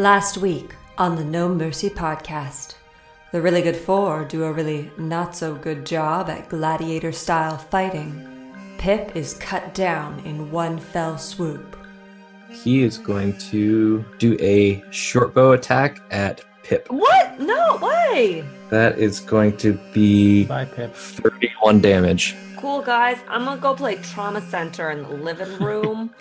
Last week on the No Mercy podcast, the really good four do a really not so good job at gladiator style fighting. Pip is cut down in one fell swoop. He is going to do a short bow attack at Pip. What? No way! That is going to be 31 damage. Cool, guys. I'm gonna go play Trauma Center in the living room.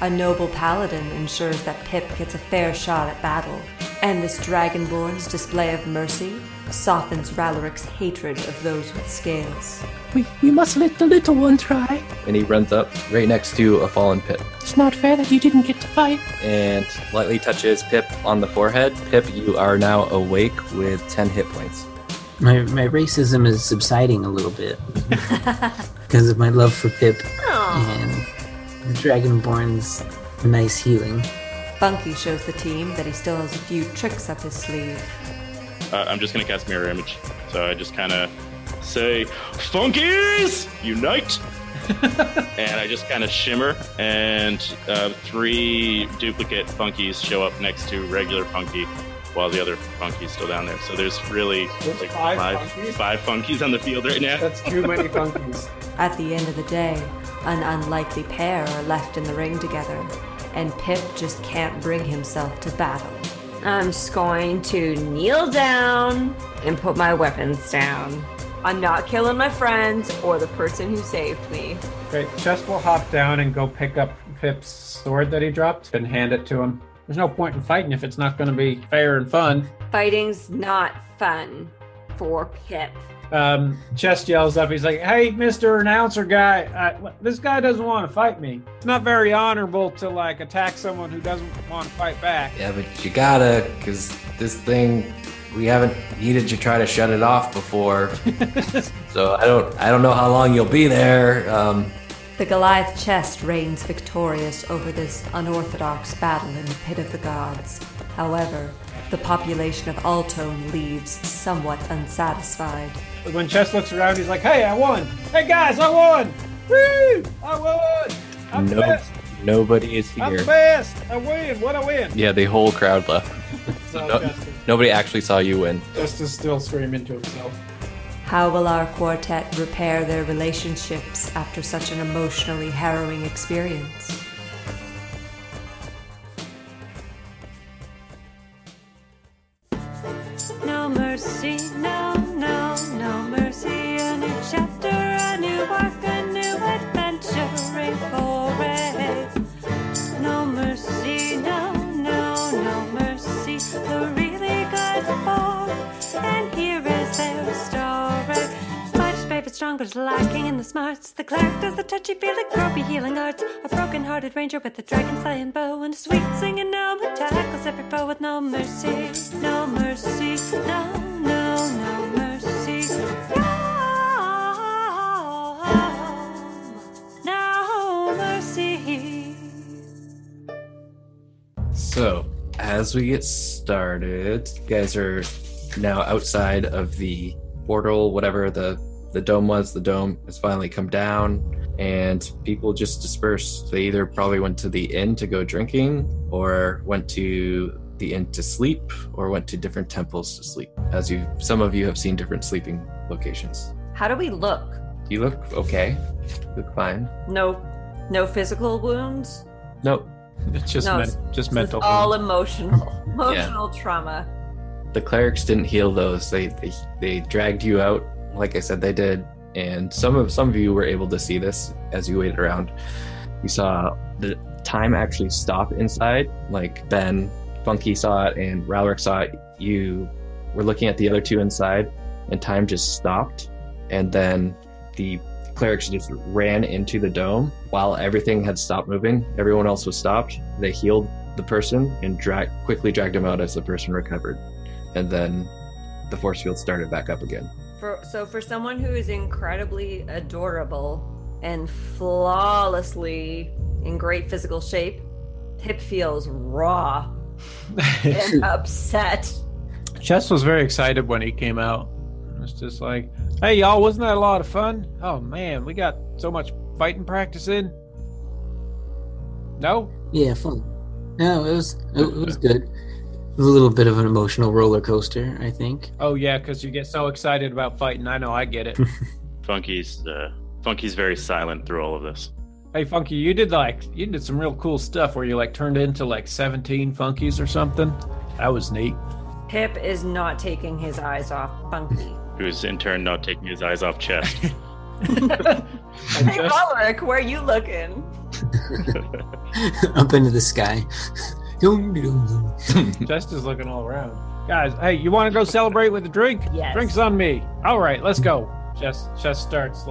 A noble paladin ensures that Pip gets a fair shot at battle, and this dragonborn's display of mercy softens Ralaric's hatred of those with scales. We must let the little one try. And he runs up right next to a fallen Pip. It's not fair that you didn't get to fight. And lightly touches Pip on the forehead. Pip, you are now awake with 10 hit points. My racism is subsiding a little bit because of my love for Pip. Aww. And the dragonborn's nice healing. Funky shows the team that he still has a few tricks up his sleeve. I'm just going to cast Mirror Image. So I just kind of say, Funkies, unite! And I just kind of shimmer, and three duplicate Funkies show up next to regular Funky, while the other Funky's still down there. So there's really like five Funkies on the field right now. That's too many Funkies. At the end of the day, an unlikely pair are left in the ring together, and Pip just can't bring himself to battle. I'm just going to kneel down and put my weapons down. I'm not killing my friends or the person who saved me. Great. Chest will hop down and go pick up Pip's sword that he dropped and hand it to him. There's no point in fighting if it's not going to be fair and fun. Fighting's not fun for Pip. Chest yells up. He's like, hey, Mr. Announcer guy, this guy doesn't want to fight me. It's not very honorable to, like, attack someone who doesn't want to fight back. Yeah, but you gotta, because this thing, we haven't needed to try to shut it off before. So I don't know how long you'll be there. The Goliath Chest reigns victorious over this unorthodox battle in the pit of the gods. However, the population of Altone leaves somewhat unsatisfied. When Chess looks around, he's like, hey, I won! Hey, guys, I won! Woo! I won! I'm the best! Nobody is here. I'm the best! I win! What a win! Yeah, the whole crowd left. So nobody actually saw you win. Chess is still screaming to himself. How will our quartet repair their relationships after such an emotionally harrowing experience? No mercy, no, no, no mercy. A new chapter, a new arc, a new adventure. Ray for ray. No mercy, no, no, no mercy. The really good four, and here is their story. Much braver, stronger's lacking in the smarts. The clerk does the touchy-feely, gropey healing arts. A broken-hearted ranger with a dragon-slaying bow and a sweet-singing gnome who tackles every foe with no mercy, no mercy, no, no, no mercy. No mercy. So, as we get started, you guys are now outside of the portal, whatever the dome was. The dome has finally come down, and people just dispersed. They either probably went to the inn to go drinking, or went to the inn to sleep, or went to different temples to sleep. As you, some of you have seen different sleeping locations. How do we look? You look okay. You look fine. No physical wounds? Nope. It's just just mental. It's all emotional trauma. The clerics didn't heal those. They dragged you out. Like I said, they did. And some of you were able to see this as you waited around. You saw the time actually stop inside. Like Ben, Funky saw it, and Ralaric saw it. You were looking at the other two inside, and time just stopped. And then the clerics just ran into the dome while everything had stopped moving. Everyone else was stopped. They healed the person and quickly dragged him out as the person recovered. And then the force field started back up again. So for someone who is incredibly adorable and flawlessly in great physical shape, Pip feels raw and upset. Chess was very excited when he came out. It was just like, hey, y'all, wasn't that a lot of fun? Oh, man, we got so much fighting practice in. No? Yeah, fun. No, it was good. It was a little bit of an emotional roller coaster, I think. Oh yeah, because you get so excited about fighting. I know, I get it. Funky's very silent through all of this. Hey Funky, you did some real cool stuff where you turned into 17 Funkies or something. That was neat. Pip is not taking his eyes off Funky. Who's in turn not taking his eyes off Chest. Hey Ralaric, where are you looking? Up into the sky. Chest is looking all around. Guys, hey, you want to go celebrate with a drink? Yes. Drink's on me. All right, let's go. Chest starts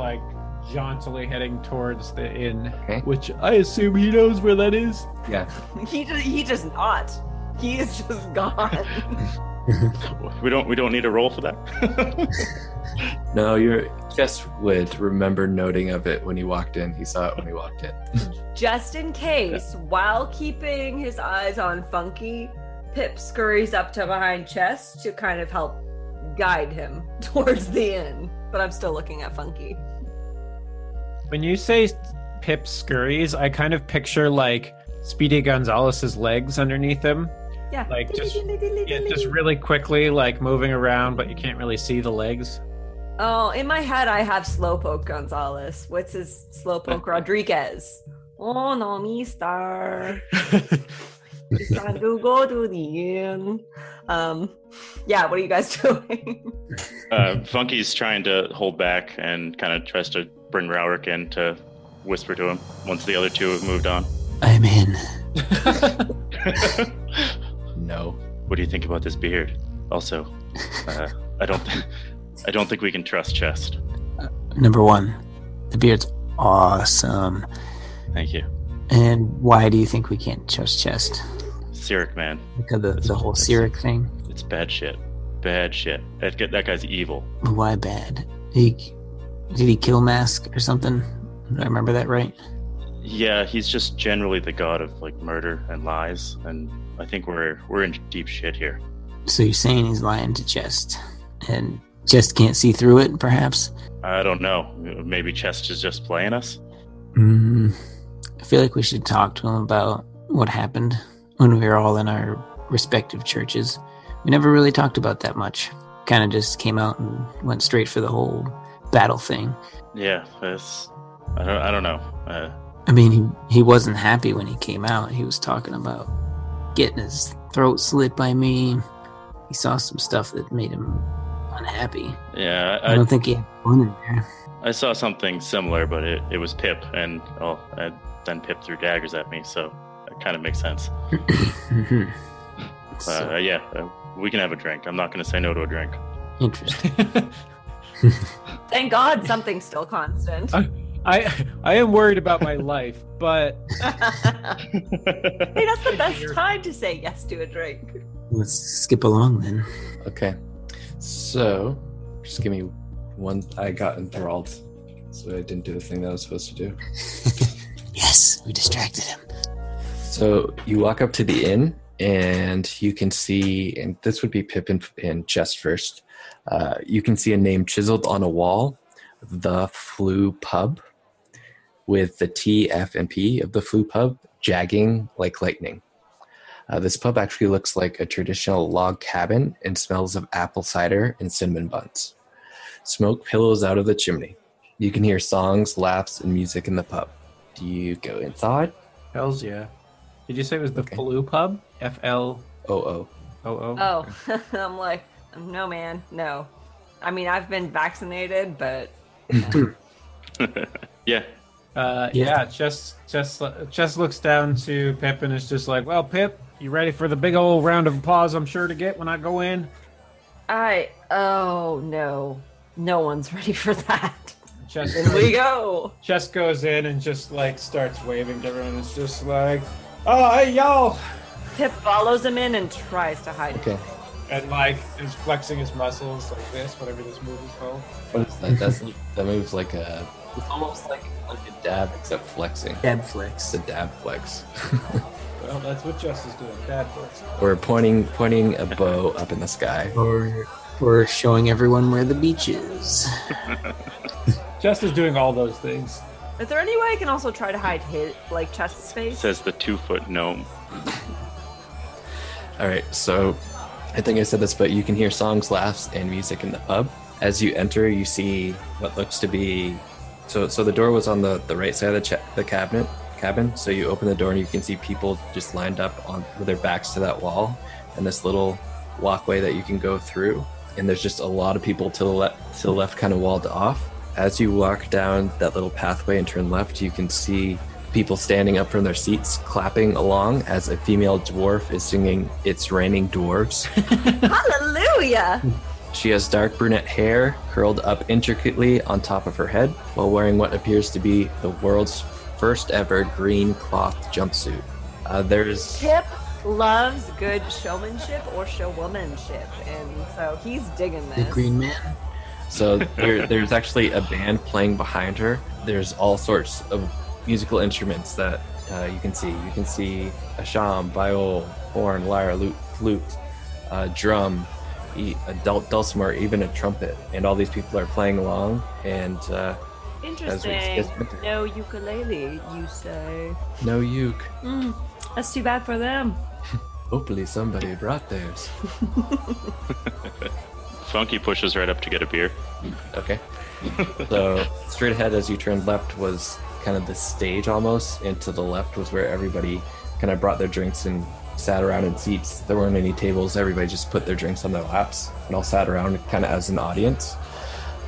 jauntily heading towards the inn, okay. Which I assume he knows where that is. Yeah. He does not. He is just gone. We don't need a roll for that. No, Chest would remember noting of it when he walked in. He saw it when he walked in. Just in case, while keeping his eyes on Funky, Pip scurries up to behind Chest to kind of help guide him towards the inn. But I'm still looking at Funky. When you say Pip scurries, I kind of picture Speedy Gonzalez's legs underneath him. Yeah. Just really quickly, moving around, but you can't really see the legs. Oh, in my head, I have Slowpoke Gonzalez. What's his Slowpoke Rodriguez? Oh, no, mister. Time to go to the inn. What are you guys doing? Funky's trying to hold back and kind of tries to bring Ralaric in to whisper to him once the other two have moved on. I'm in. No. What do you think about this beard? Also, I don't think we can trust Chest. Number one, the beard's awesome. Thank you. And why do you think we can't trust Chest? Cyric, man. Because the whole Cyric thing. It's bad shit. That guy's evil. Why bad? Did he kill Mask or something? Do I remember that right? Yeah, he's just generally the god of murder and lies, and I think we're in deep shit here. So you're saying he's lying to Chest, and Chest can't see through it, perhaps? I don't know. Maybe Chest is just playing us? I feel we should talk to him about what happened when we were all in our respective churches. We never really talked about that much. Kind of just came out and went straight for the whole battle thing. Yeah, I don't know. He wasn't happy when he came out. He was talking about getting his throat slit by me. He saw some stuff that made him unhappy. Yeah, I don't think he had fun in there. I saw something similar, but it was Pip, and then Pip threw daggers at me, so that kind of makes sense. We can have a drink. I'm not going to say no to a drink. Interesting. Thank God something's still constant. I am worried about my life, but... Hey, that's the best time to say yes to a drink. Let's skip along, then. Okay. So, just give me one... I got enthralled, so I didn't do the thing that I was supposed to do. Yes, we distracted him. So, you walk up to the inn, and you can see... And this would be Pip and Chest first. You can see a name chiseled on a wall, the Floe Pub, with the T, F, and P of the Floe Pub jagging like lightning. This pub actually looks like a traditional log cabin and smells of apple cider and cinnamon buns. Smoke billows out of the chimney. You can hear songs, laughs, and music in the pub. Do you go inside? Hells yeah. Did you say it was the Floe Pub? F-L-O-O. Oh. Oh, I'm like, no man, no. I mean, I've been vaccinated, but... Yeah. Chest looks down to Pip and is just like, well, Pip, you ready for the big old round of applause I'm sure to get when I go in? Oh, no. No one's ready for that. Here we go. Chest goes in and just, starts waving to everyone. It's just like, oh, hey, y'all. Pip follows him in and tries to hide him. And, is flexing his muscles like this, whatever this move is called. What is that? That move's it's almost like a dab, except flexing. Dab flex. The dab flex. Well, that's what Jess is doing, dab flex. Or pointing a bow up in the sky. Or showing everyone where the beach is. Jess is doing all those things. Is there any way I can also try to hide his, Chest's face? Says the 2-foot gnome. All right, so I think I said this, but you can hear songs, laughs, and music in the pub. As you enter, you see what looks to be... So the door was on the right side of the cabin. So you open the door and you can see people just lined up with their backs to that wall and this little walkway that you can go through. And there's just a lot of people to the left kind of walled off. As you walk down that little pathway and turn left, you can see people standing up from their seats, clapping along as a female dwarf is singing It's Raining Dwarves. Hallelujah! She has dark brunette hair curled up intricately on top of her head while wearing what appears to be the world's first ever green cloth jumpsuit. Pip loves good showmanship or showwomanship, and so he's digging this. The green man? So there's actually a band playing behind her. There's all sorts of musical instruments that you can see. You can see a sham, viol, horn, lyre, flute, drum, dulcimer, even a trumpet. And all these people are playing along. And interesting. No ukulele, you say? No uke. That's too bad for them. Hopefully somebody brought theirs. Funky pushes right up to get a beer. Okay. So straight ahead as you turned left was kind of the stage almost, and to the left was where everybody kind of brought their drinks and sat around in seats. There weren't any tables. Everybody just put their drinks on their laps and all sat around kind of as an audience.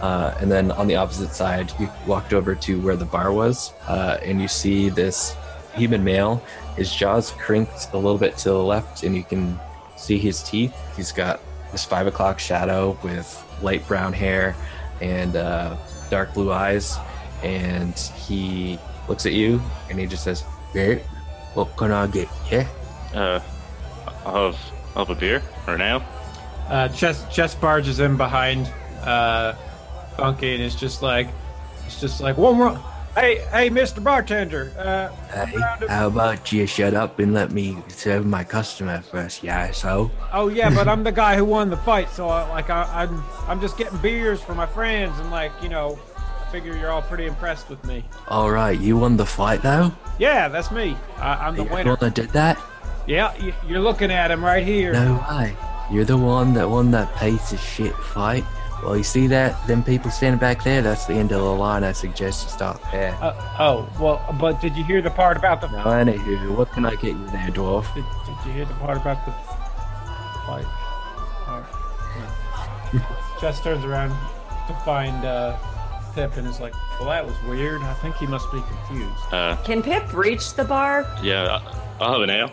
And then on the opposite side, you walked over to where the bar was, and you see this human male. His jaws crinked a little bit to the left, and you can see his teeth. He's got this 5 o'clock shadow with light brown hair and dark blue eyes, and he looks at you and he just says, "Hey, what can I get you?" I'll have a beer or an ale. Chest barges in behind Funky and it's just like one more. Hey, Mr. Bartender. How about you shut up and let me serve my customer first, you asshole? Oh yeah, but I'm the guy who won the fight, so I'm just getting beers for my friends, and I figure you're all pretty impressed with me. All right, you won the fight though? Yeah, that's me. I'm the winner. You're the one that did that? Yeah, you're looking at him right here. No way. You're the one that won that piece of shit fight. Well, you see that? Them people standing back there? That's the end of the line. I suggest you start there. But did you hear the part about the... No, I didn't hear you. What can I get you there, dwarf? Did you hear the part about the... fight? Right. Chess turns around to find Pip and is like, well, that was weird. I think he must be confused. Can Pip reach the bar? Yeah, I'll have an ale.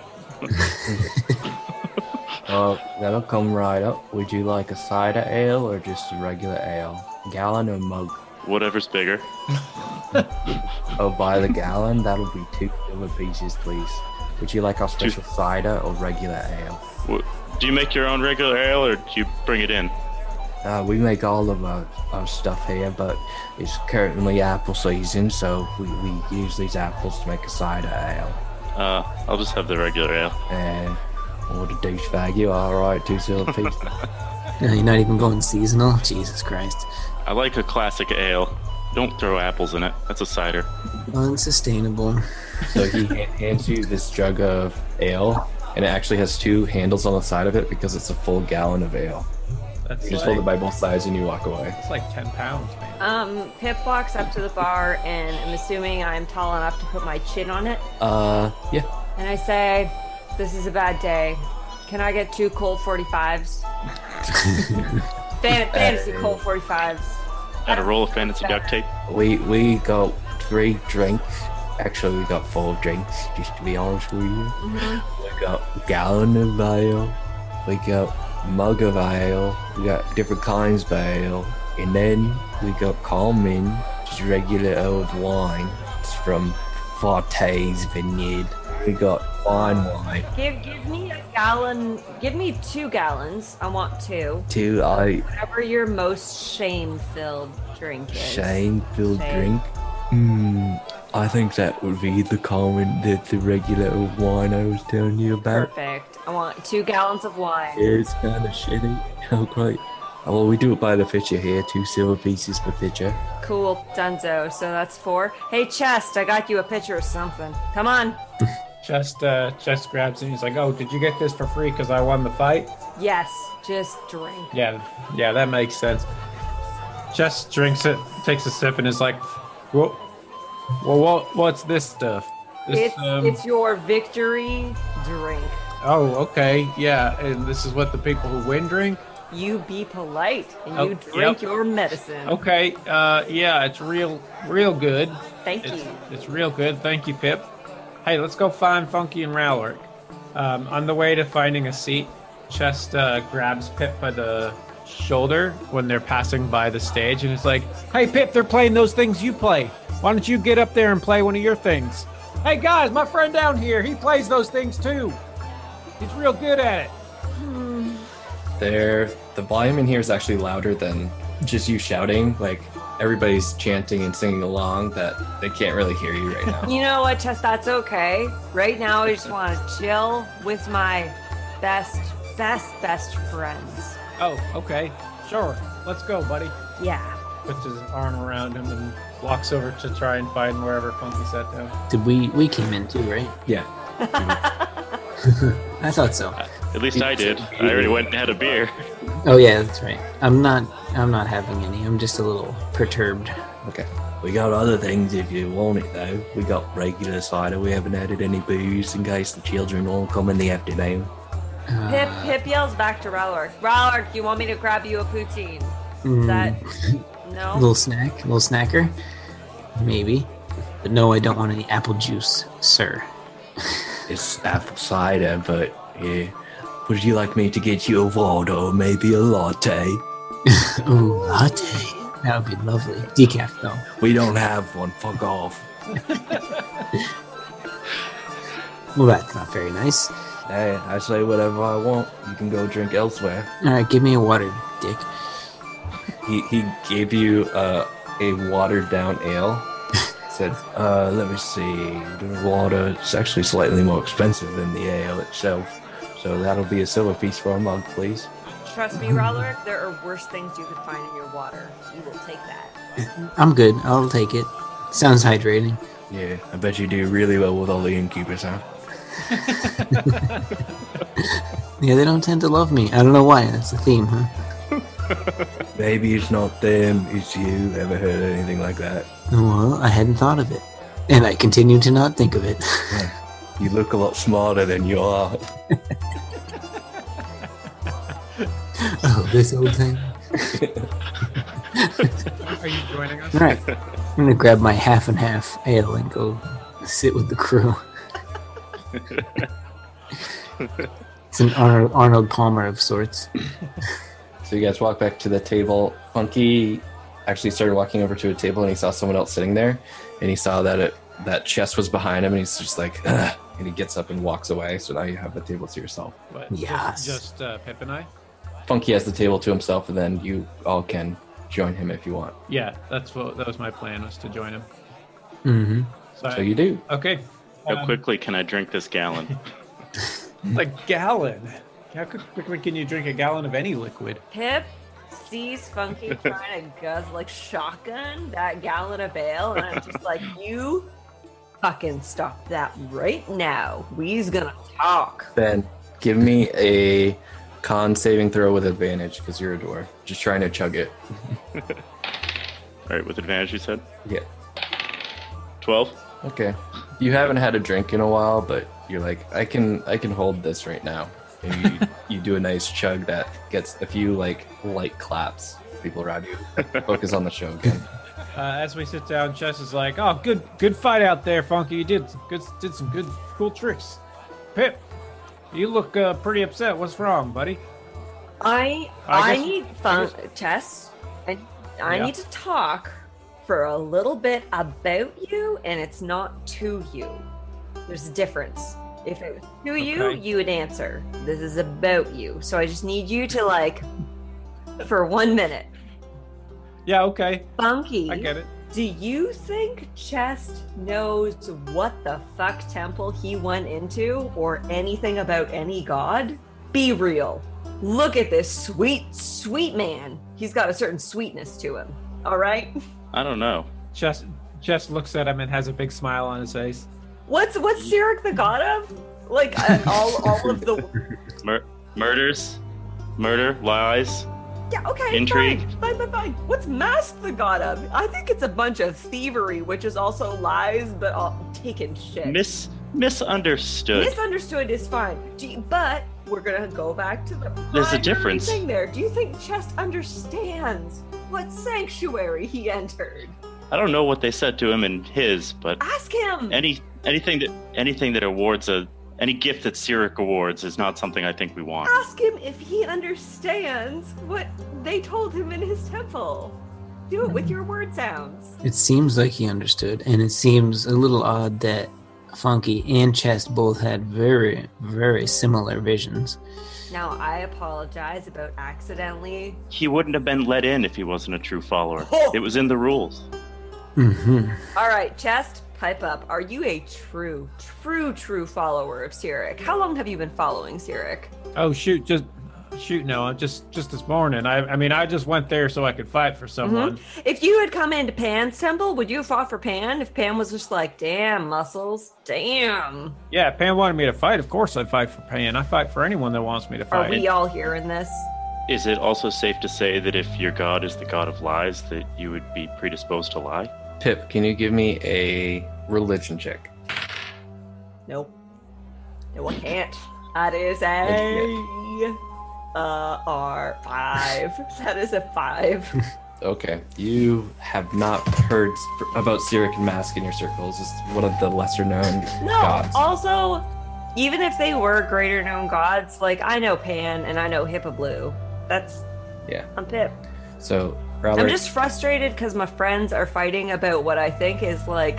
That'll come right up. Would you like a cider ale or just a regular ale? Gallon or mug? Whatever's bigger. Oh, by the gallon, that'll be 2 silver pieces, please. Would you like our special cider or regular ale? Do you make your own regular ale or do you bring it in? We make all of our stuff here, but it's currently apple season, so we use these apples to make a cider ale. I'll just have the regular ale. What a douchebag you are, alright, 2 silver pieces. No, you're not even going seasonal? Jesus Christ. I like a classic ale. Don't throw apples in it. That's a cider. Unsustainable. So he hands you this jug of ale, and it actually has 2 handles on the side of it because it's a full gallon of ale. That's you just hold it by both sides and you walk away. It's like 10 pounds, man. Pip walks up to the bar, and I'm assuming I'm tall enough to put my chin on it. Yeah. And I say... This is a bad day. Can I get 2 cold 45s? Fantasy cold 45s. Got a roll of fantasy duct tape. We got 3 drinks. Actually, we got 4 drinks, just to be honest with you. Mm-hmm. We got a gallon of ale. We got a mug of ale. We got different kinds of ale. And then we got common, just regular old wine. It's from Forte's Vineyard. We got fine wine. Give me a gallon. Give me 2 gallons. I want 2. 2. Whatever your most shame-filled drink is. Shame-filled drink. I think that would be the common, the regular wine I was telling you about. Perfect. I want 2 gallons of wine. It's kind of shitty. Oh great. Well, we do it by the pitcher here. 2 silver pieces per pitcher. Cool, Dunzo. So that's 4. Hey, Chest, I got you a pitcher or something. Come on. Chest grabs it and he's like, oh, did you get this for free because I won the fight? Yes, just drink. Yeah, that makes sense. Chest drinks it, takes a sip, and is like, what's this stuff? It's your victory drink. Oh, okay, yeah, and this is what the people who win drink? You be polite, and you drink your medicine. Okay, yeah, it's real good. Thank you. It's real good, thank you, Pip. Hey, let's go find Funky and Ralaric. On the way to finding a seat, Chest grabs Pip by the shoulder when they're passing by the stage, and it's like, hey, Pip, they're playing those things you play. Why don't you get up there and play one of your things? Hey, guys, my friend down here, he plays those things, too. He's real good at it. The volume in here is actually louder than just you shouting. Like, everybody's chanting and singing along that they can't really hear you right now. You know what, Chess, that's okay. Right now, I just want to chill with my best friends. Oh, okay. Sure. Let's go, buddy. Yeah. Puts his arm around him and walks over to try and find wherever Funky sat down. Did we came in too, right? Yeah. I thought so. At least I did. I already went and had a beer. Oh yeah, that's right. I'm not having any. I'm just a little perturbed. Okay. We got other things if you want it though. We got regular cider. We haven't added any booze in case the children all come in the afternoon. Pip yells back to Ralaric. Ralaric, you want me to grab you a poutine? No. Little snacker, maybe. But no, I don't want any apple juice, sir. It's apple cider, but yeah. Would you like me to get you a water or maybe a latte? Ooh, latte. That would be lovely. Decaf, though. We don't have one. Fuck off. Well, that's not very nice. Hey, I say whatever I want. You can go drink elsewhere. All right, give me a water, dick. He gave you a watered-down ale. Said, let me see. The water, it's actually slightly more expensive than the ale itself. So that'll be a silver piece for a mug, please. Trust me, Ralaric, there are worse things you could find in your water. You will take that. I'm good. I'll take it. Sounds hydrating. Yeah, I bet you do really well with all the innkeepers, huh? Yeah, they don't tend to love me. I don't know why. That's the theme, huh? Maybe it's not them, it's you. Ever heard anything like that? Well, I hadn't thought of it. And I continue to not think of it. Yeah. You look a lot smarter than you are. Oh, this old thing. Are you joining us? All right. I'm going to grab my half and half ale and go sit with the crew. It's an Arnold Palmer of sorts. So you guys walk back to the table. Funky actually started walking over to a table and he saw someone else sitting there. And he saw that Chest was behind him and he's just like, ugh. And he gets up and walks away. So now you have the table to yourself. But yes. Just Pip and I? Funky has the table to himself and then you all can join him if you want. Yeah, that was my plan, was to join him. Mm-hmm. So you do. Okay. How quickly can I drink this gallon? A gallon? How quickly can you drink a gallon of any liquid? Pip sees Funky trying to guzz like shotgun that gallon of ale, and I'm just like, you fucking stop that right now. We's gonna talk. Ben, give me a con saving throw with advantage, because you're a dwarf. Just trying to chug it. Alright, with advantage you said? Yeah. 12? Okay. You haven't had a drink in a while, but you're like, I can hold this right now. And you do a nice chug that gets a few light claps. People around you focus on the show again. As we sit down, Chess is like, "Oh, good fight out there, Funky. You did some good cool tricks. Pip, you look pretty upset. What's wrong, buddy?" I need to talk for a little bit about you, and it's not to you. There's a difference. If it was to you would answer. This is about you. So I just need you to, for 1 minute. Yeah, okay. Funky. I get it. Do you think Chest knows what the fuck temple he went into or anything about any god? Be real. Look at this sweet, sweet man. He's got a certain sweetness to him. All right? I don't know. Chest looks at him and has a big smile on his face. What's Cyric the god of? Like all of the murder, lies. Yeah. Okay. Intrigue. Fine. What's Mask the god of? I think it's a bunch of thievery, which is also lies, but all taken shit. Misunderstood. Misunderstood is fine. But we're gonna go back to the. There's a difference. Thing there. Do you think Chest understands what sanctuary he entered? I don't know what they said to him in his, but ask him. Anything that awards any gift that Cyric awards is not something I think we want. Ask him if he understands what they told him in his temple. Do it with your word sounds. It seems like he understood, and it seems a little odd that Funky and Chest both had very, very similar visions. Now, I apologize about accidentally. He wouldn't have been let in if he wasn't a true follower. Oh. It was in the rules. Mm-hmm. All right, Chest, pipe up. Are you a true follower of Cyric? How long have you been following Cyric? Oh, no, just this morning. I just went there so I could fight for someone. Mm-hmm. If you had come into Pan's temple, would you have fought for Pan? If Pan was just like, damn, muscles, damn. Yeah, if Pan wanted me to fight, of course I'd fight for Pan. I fight for anyone that wants me to fight. Are we all hearing this? Is it also safe to say that if your god is the god of lies, that you would be predisposed to lie? Pip, can you give me a religion check? Nope. No, I can't. That is a... R5. That is a 5. Okay. You have not heard about Cyric and Mask in your circles. It's one of the lesser known gods. No, also, even if they were greater known gods, like I know Pan and I know Hipablu. That's... Yeah. I'm Pip. So, Ralaric... I'm just frustrated because my friends are fighting about what I think is like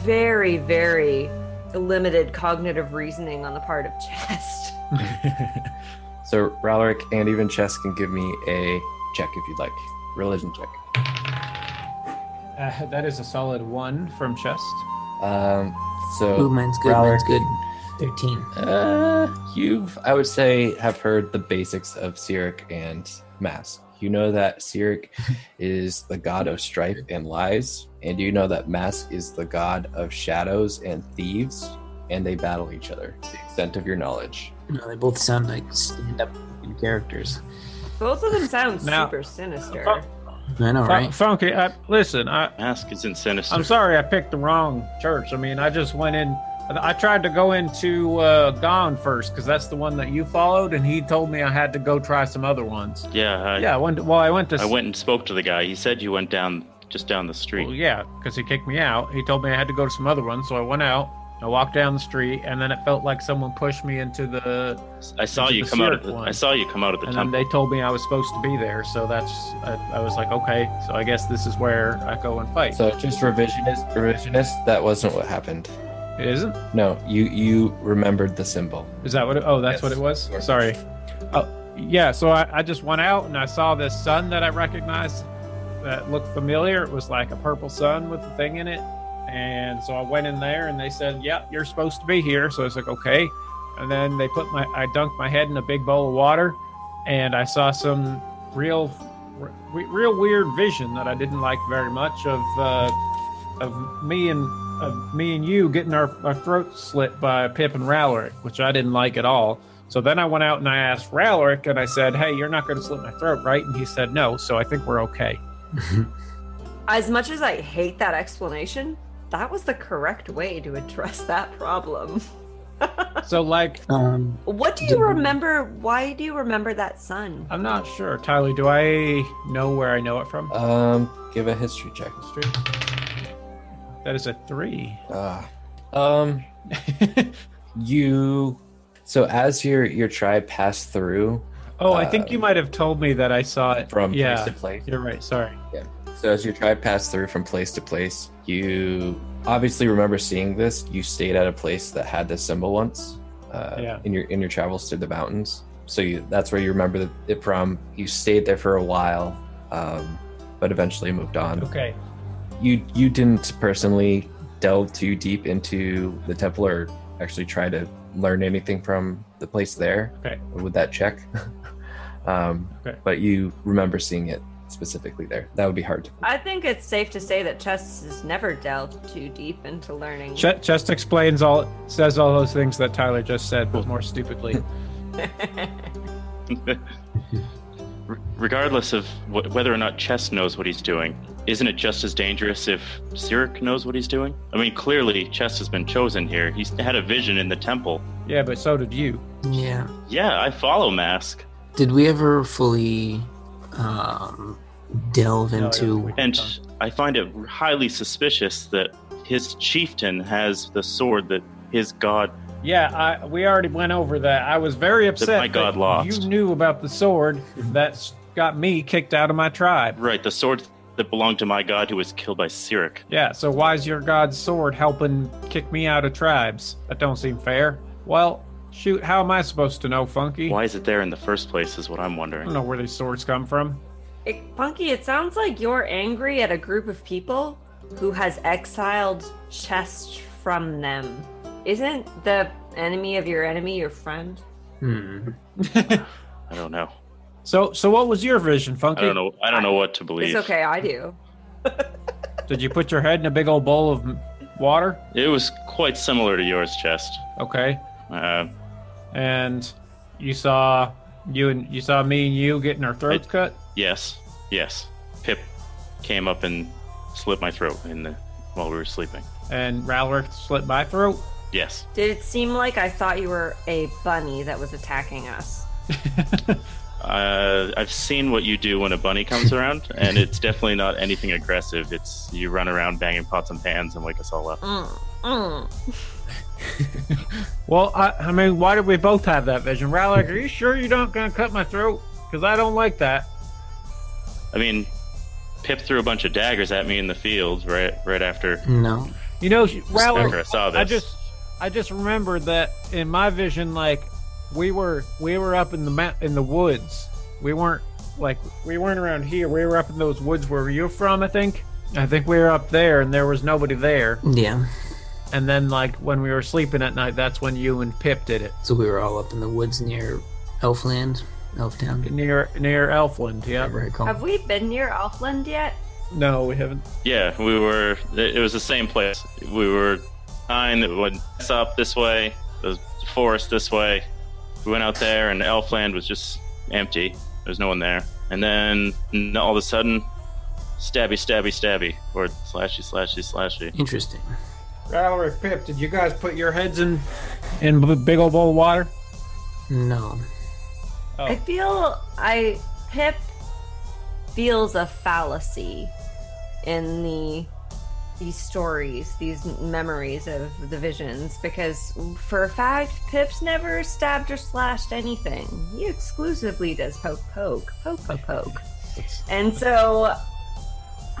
very, very limited cognitive reasoning on the part of Chest. So, Ralaric and even Chess can give me a check if you'd like. Religion check. That is a solid 1 from Chess. Ooh, mine's good, Ralaric, mine's good. 13. I would say, have heard the basics of Cyric and Mask. You know that Cyric is the god of strife and lies, and you know that Mask is the god of shadows and thieves, and they battle each other to the extent of your knowledge. No, they both sound like stand-up characters. Both of them sound super sinister. I know, right? Funky, listen, Mask isn't sinister. I'm sorry I picked the wrong church. I mean, I just went in... I tried to go into Gone first, because that's the one that you followed, and he told me I had to go try some other ones. Yeah. I went and spoke to the guy. He said you went down the street. Well, yeah, because he kicked me out. He told me I had to go to some other ones, so I went out. I walked down the street, and then it felt like someone pushed me into the. I saw you come out of the. And temple. Then they told me I was supposed to be there, so that's. I was like, okay, so I guess this is where I go and fight. So just revisionist. That wasn't what happened. It isn't? No, you remembered the symbol. Is that what? That's what it was. Yes. Sorry. Oh, yeah. So I just went out and I saw this sun that I recognized, that looked familiar. It was like a purple sun with a thing in it. And so I went in there and they said, yeah, you're supposed to be here. So I was like, okay. And then they I dunked my head in a big bowl of water, and I saw some real weird vision that I didn't like very much of me and you getting our throats slit by Pip and Ralaric, which I didn't like at all. So then I went out and I asked Ralaric and I said, hey, you're not going to slit my throat, right? And he said, no. So I think we're okay. As much as I hate that explanation, that was the correct way to address that problem. So, what do you remember? Why do you remember that sun? I'm not sure. Tyler, do I know where I know it from? Give a history check. That is a 3. So as your tribe passed through. Oh, I think you might have told me that I saw it from place to place. You're right. Sorry. Yeah. So as your tribe passed through from place to place, you obviously remember seeing this. You stayed at a place that had this symbol once in your travels through the mountains. So that's where you remember it from. You stayed there for a while, but eventually moved on. Okay. You didn't personally delve too deep into the temple or actually try to learn anything from the place there. Okay. With that check. But you remember seeing it. specifically there. That would be hard to predict. I think it's safe to say that Chest has never delved too deep into learning. Chest explains all, says all those things that Tyler just said, but more stupidly. Regardless of whether or not Chest knows what he's doing, isn't it just as dangerous if Cyric knows what he's doing? I mean, clearly Chest has been chosen here. He's had a vision in the temple. Yeah, but so did you. Yeah. Yeah, I follow Mask. Did we ever fully delve into... And I find it highly suspicious that his chieftain has the sword that his god... Yeah, we already went over that. I was very upset that you knew about the sword that got me kicked out of my tribe. Right, the sword that belonged to my god who was killed by Cyric. Yeah, so why is your god's sword helping kick me out of tribes? That don't seem fair. Well, shoot, how am I supposed to know, Funky? Why is it there in the first place is what I'm wondering. I don't know where these swords come from. Funky, it sounds like you're angry at a group of people who has exiled Chest from them. Isn't the enemy of your enemy your friend? I don't know. So what was your vision, Funky? I don't know what to believe. It's okay, I do. Did you put your head in a big old bowl of water? It was quite similar to yours, Chest. Okay. And you saw me and you getting our throats cut? Yes. Pip came up and slit my throat while we were sleeping. And Ralaric slit my throat? Yes. Did it seem like I thought you were a bunny that was attacking us? I've seen what you do when a bunny comes around, and it's definitely not anything aggressive. It's you run around banging pots and pans and wake us all up. Well, I mean, why did we both have that vision? Ralaric, are you sure you're not going to cut my throat? Because I don't like that. I mean, Pip threw a bunch of daggers at me in the field right after... No. You know, Ralaric, I saw this. I just remembered that in my vision, like we were up in the woods. We weren't around here. We were up in those woods where you're from. I think we were up there, and there was nobody there. Yeah. And then, like when we were sleeping at night, that's when you and Pip did it. So we were all up in the woods near Elfland, Elftown. Near Elfland, yeah. Have we been near Elfland yet? No, we haven't. Yeah, we were. It was the same place. We were fine. It went up this way. There was forest this way. We went out there, and Elfland was just empty. There was no one there. And then all of a sudden, stabby, stabby, stabby, or slashy, slashy, slashy. Interesting. Ralaric, Pip, did you guys put your heads in big old bowl of water? No. Oh. Pip feels a fallacy in these stories, these memories of the visions, because for a fact, Pip's never stabbed or slashed anything. He exclusively does poke. And so,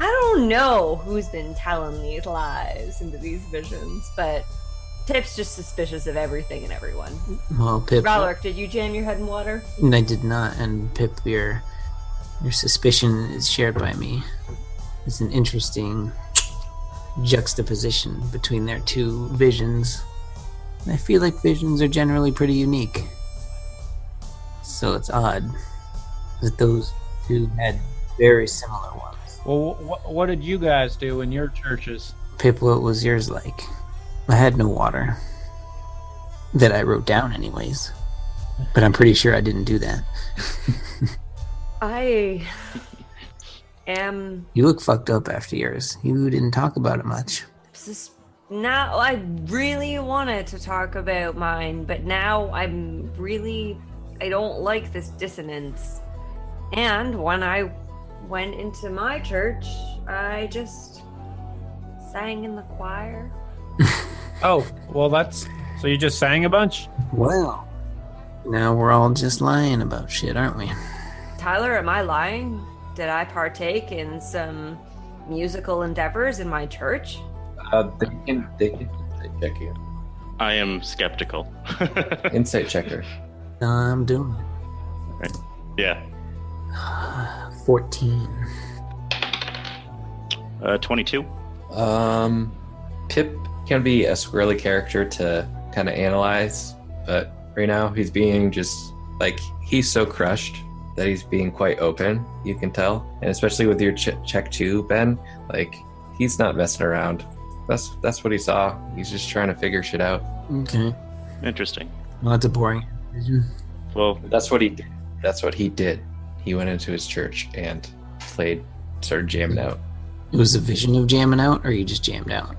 I don't know who's been telling these lies into these visions, but Pip's just suspicious of everything and everyone. Well, Pip... Ralaric, did you jam your head in water? I did not, and Pip, your suspicion is shared by me. It's an interesting juxtaposition between their two visions. I feel like visions are generally pretty unique. So it's odd that those two had very similar ones. Well, what did you guys do in your churches? Pip, what was yours like? I had no water. That I wrote down anyways. But I'm pretty sure I didn't do that. I am... You look fucked up after yours. You didn't talk about it much. Now I really wanted to talk about mine, but now I don't like this dissonance. And when I went into my church, I just sang in the choir. Oh, well so you just sang a bunch? Well, now we're all just lying about shit, aren't we? Tyler, am I lying? Did I partake in some musical endeavors in my church? They can check you. I am skeptical. Insight checker. I'm doing it. Right. Yeah. 14. 22. Pip can be a squirrely character to kind of analyze, but right now he's being just, like, he's so crushed that he's being quite open, you can tell. And especially with your check two, Ben, like, he's not messing around. That's what he saw. He's just trying to figure shit out. Okay. Interesting. Well, that's a boring. Well, that's what he did. That's what he did. He went into his church and played, started jamming out. It was a vision of jamming out, or you just jammed out?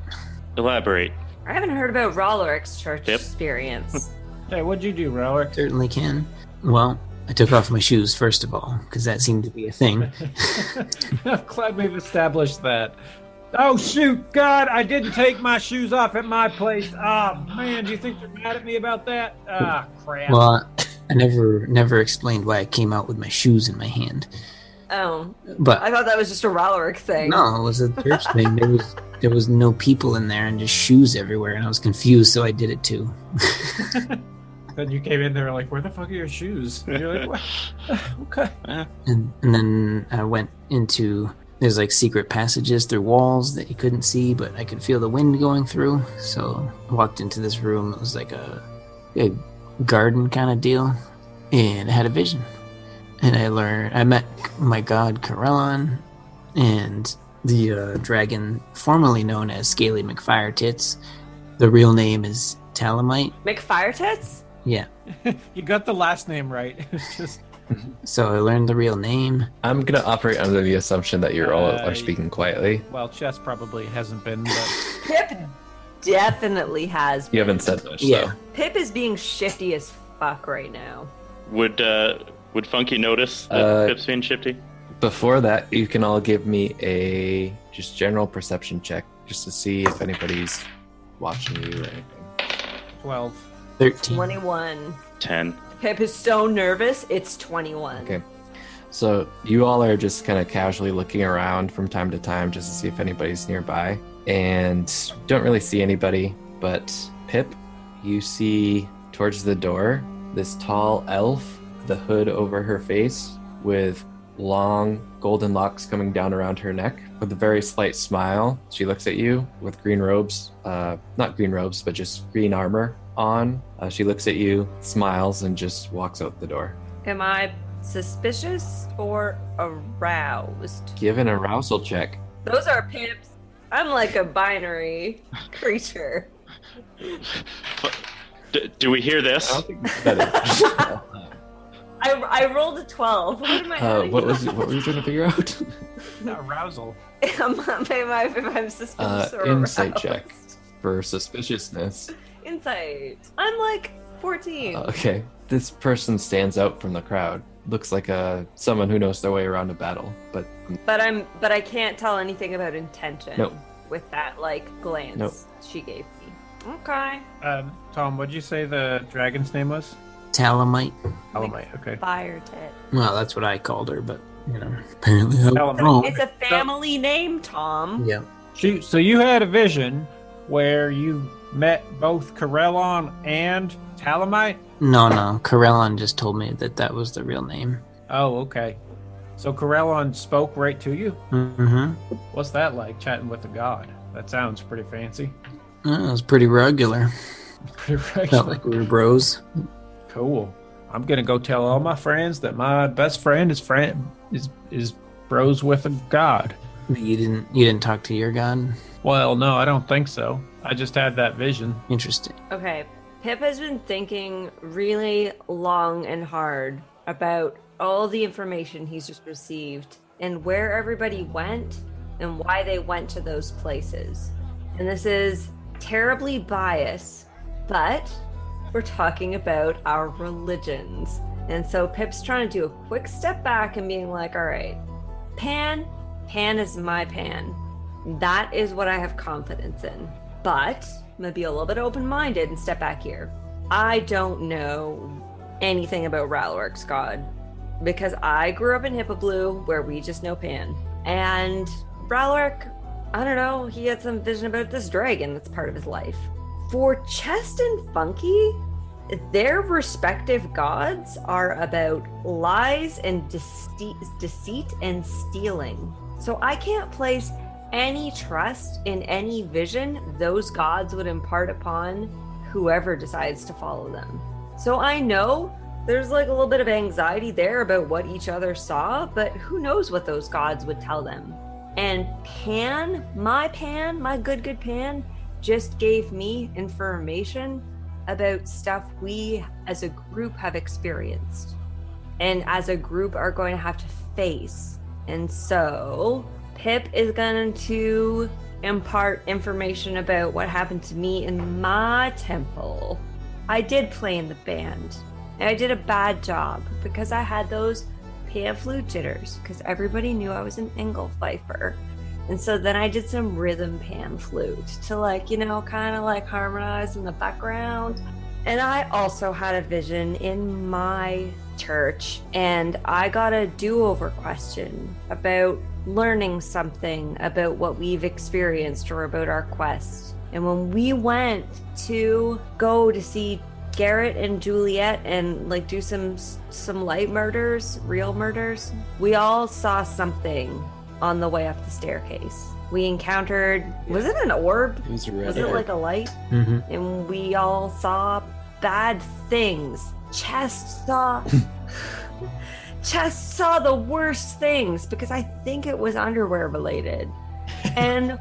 Elaborate. I haven't heard about Ralaric's church experience. Hey, what'd you do, Ralaric? Certainly can. Well, I took off my shoes, first of all, because that seemed to be a thing. I'm glad we've established that. Oh, shoot, God, I didn't take my shoes off at my place. Ah, oh, man, do you think they're mad at me about that? Ah, oh, crap. Well, I never explained why I came out with my shoes in my hand. Oh, but I thought that was just a Ralaric thing. No, it was a church thing. There was no people in there and just shoes everywhere, and I was confused, so I did it too. Then you came in there like, where the fuck are your shoes? And you're like, what? Okay. And then I went into... There's like secret passages through walls that you couldn't see, but I could feel the wind going through. So I walked into this room. It was like a garden kind of deal, and I had a vision. And I met my god Corellon and the dragon formerly known as Scaly McFire Tits. The real name is Talamite McFire Tits. Yeah, you got the last name right. It's just. So I learned the real name. I'm going to operate under the assumption that you're all are speaking quietly. Well, Chest probably hasn't been, but... Pip definitely has been. You haven't said much, yeah. Pip is being shifty as fuck right now. Would Funky notice that Pip's being shifty? Before that, you can all give me a just general perception check just to see if anybody's watching you or anything. 12. 13. 21. 10. Pip is so nervous, it's 21. Okay. So you all are just kind of casually looking around from time to time just to see if anybody's nearby. And don't really see anybody, but Pip, you see towards the door this tall elf, the hood over her face, with long golden locks coming down around her neck. With a very slight smile, she looks at you with green robes. Not green robes, but just green armor on. She looks at you, smiles, and just walks out the door. Am I suspicious or aroused? Give an arousal check. Those are pimps. I'm like a binary creature. Do we hear this? I don't think that's better. I rolled a 12. What am I doing? What were you trying to figure out? Arousal. Am I suspicious or insight aroused? Check for suspiciousness. Insight. I'm like 14. Okay. This person stands out from the crowd. Looks like someone who knows their way around a battle, but I can't tell anything about intention. Nope. With that like glance she gave me. Okay. Tom, what'd you say the dragon's name was? Talamite. Talamite. Okay. Fire Tit. Well, that's what I called her, but you know, apparently Talamite. It's a family name, Tom. Yeah. So you had a vision where you met both Corellon and Talamite? No. Corellon just told me that was the real name. Oh, okay. So Corellon spoke right to you? Mm-hmm. What's that like, chatting with a god? That sounds pretty fancy. It was pretty regular. Felt like we were bros. Cool. I'm going to go tell all my friends that my best friend is bros with a god. You didn't talk to your god? Well, no, I don't think so. I just had that vision. Interesting. Okay. Pip has been thinking really long and hard about all the information he's just received and where everybody went and why they went to those places. And this is terribly biased, but we're talking about our religions. And so Pip's trying to do a quick step back and being like, all right, Pan is my Pan. That is what I have confidence in. But I'm going to be a little bit open-minded and step back here. I don't know anything about Ralaric's god because I grew up in Hipablu where we just know Pan. And Ralaric, I don't know, he had some vision about this dragon that's part of his life. For Chest and Funky, their respective gods are about lies and deceit and stealing. So I can't place any trust in any vision those gods would impart upon whoever decides to follow them. So I know There's like a little bit of anxiety there about what each other saw, but who knows what those gods would tell them. And Pan, my good Pan, just gave me information about stuff we as a group have experienced and as a group are going to have to face. And so Pip is going to impart information about what happened to me in my temple. I did play in the band, and I did a bad job because I had those pan-flute jitters because everybody knew I was an Engelpfeifer. And so then I did some rhythm pan-flute to kind of harmonize in the background. And I also had a vision in my church, and I got a do-over question about learning something about what we've experienced or about our quest. And when we went to go to see Garrett and Juliet and do some light murders, real murders, we all saw something on the way up the staircase. We encountered, was it an orb? It was a red orb. It like a light? Mm-hmm. And we all saw bad things. Chest saw the worst things because I think it was underwear related. And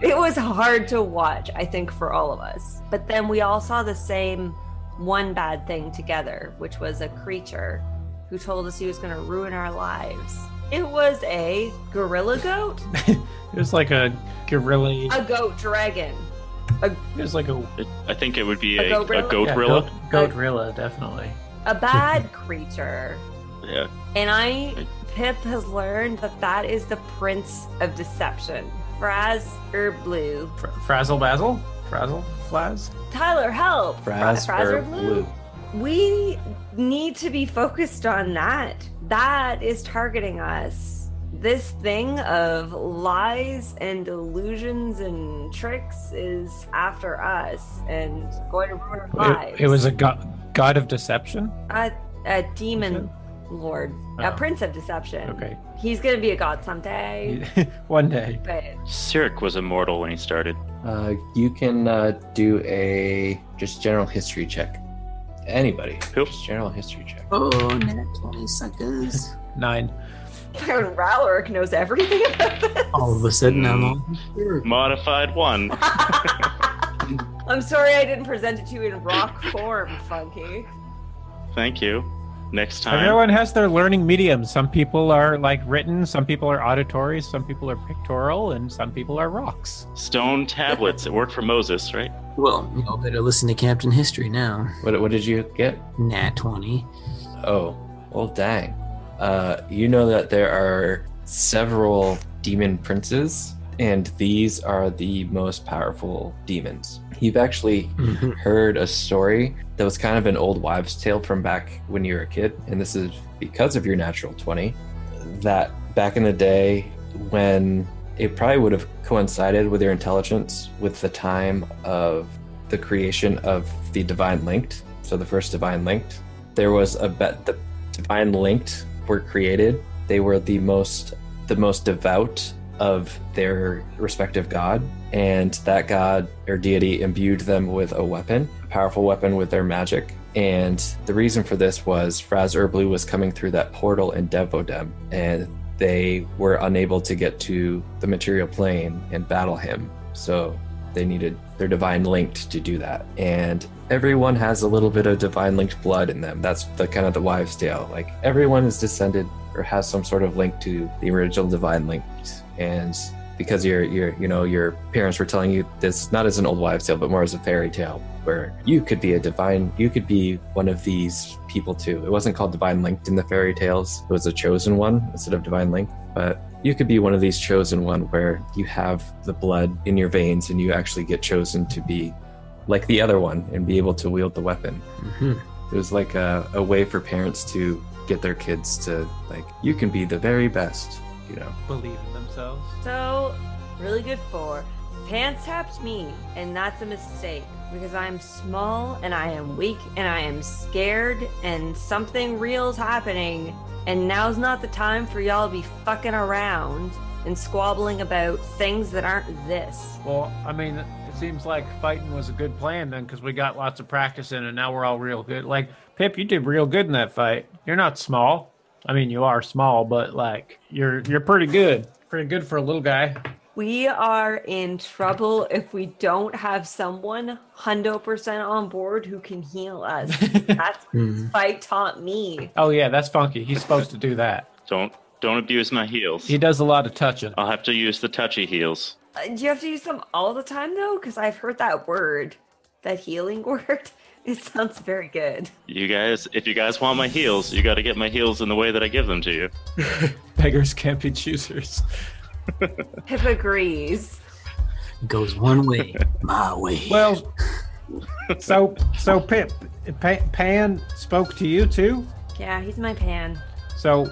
it was hard to watch, I think, for all of us. But then we all saw the same one bad thing together, which was a creature who told us he was going to ruin our lives. It was a gorilla goat. It was like a gorilla. A goat dragon. It was like a. I think it would be a goatrilla. Yeah, goatrilla, definitely. A bad creature. Yeah. And Pip has learned that is the Prince of Deception, Fraz-Urb'luu. Frazzle-Bazzle? Frazzle-Flaz? Tyler, help! Fraz-Urb'luu. We need to be focused on that. That is targeting us. This thing of lies and delusions and tricks is after us and going to ruin our lives. It was a god of deception? A demon lord. Oh. A prince of deception. Okay. He's going to be a god someday. One day. But Cyric was immortal when he started. You can do a just general history check. Anybody. Who? Just general history check. Oh, net 20 suckers. 9. Ralaric knows everything about this. All of a sudden, I'm on. Modified 1. I'm sorry I didn't present it to you in rock form, Funky. Thank you. Next time. Everyone has their learning medium. Some people are written, some people are auditory, some people are pictorial, and some people are rocks. Stone tablets. It worked for Moses, right? Well, you all better listen to Captain History now. What did you get? Nat 20. Oh, well, dang. You know that there are several demon princes, and these are the most powerful demons. You've actually heard a story that was kind of an old wives' tale from back when you were a kid, and this is because of your natural 20, that back in the day when it probably would have coincided with your intelligence with the time of the creation of the Divine Linked, so the first Divine Linked, there was a bet the Divine Linked were created. They were the most devout of their respective god, and that god or deity imbued them with a powerful weapon with their magic. And the reason for this was Fraz-Urb'luu was coming through that portal in Devodem, and they were unable to get to the material plane and battle him. So they needed their Divine Linked to do that. And everyone has a little bit of Divine Linked blood in them. That's the kind of the wives' tale. Everyone is descended or has some sort of link to the original Divine Linked. And because your parents were telling you this not as an old wives' tale, but more as a fairy tale, where you could be one of these people too. It wasn't called Divine Linked in the fairy tales. It was a chosen one instead of Divine Linked. But you could be one of these chosen one where you have the blood in your veins and you actually get chosen to be like the other one and be able to wield the weapon. Mm-hmm. It was like a way for parents to get their kids to you can be the very best. Believe in themselves. So, really good for. Pan tapped me, and that's a mistake because I'm small and I am weak and I am scared and something real's happening. And now's not the time for y'all to be fucking around and squabbling about things that aren't this. Well, I mean, It seems like fighting was a good plan then, because we got lots of practice in and now we're all real good. Like, Pip, you did real good in that fight. You're not small. I mean, you are small, but like, you're pretty good. Pretty good for a little guy. We are in trouble if we don't have someone 100% on board who can heal us. That's what fight taught me. Oh yeah, that's Funky. He's supposed to do that. Don't abuse my heals. He does a lot of touching. I'll have to use the touchy heals. Do you have to use them all the time though? Because I've heard that word, that healing word. It sounds very good. You guys, if you guys want my heals, you got to get my heals in the way that I give them to you. Beggars can't be choosers. Pip agrees. Goes one way, my way. Well, so Pip, Pan spoke to you too? Yeah, he's my Pan. So,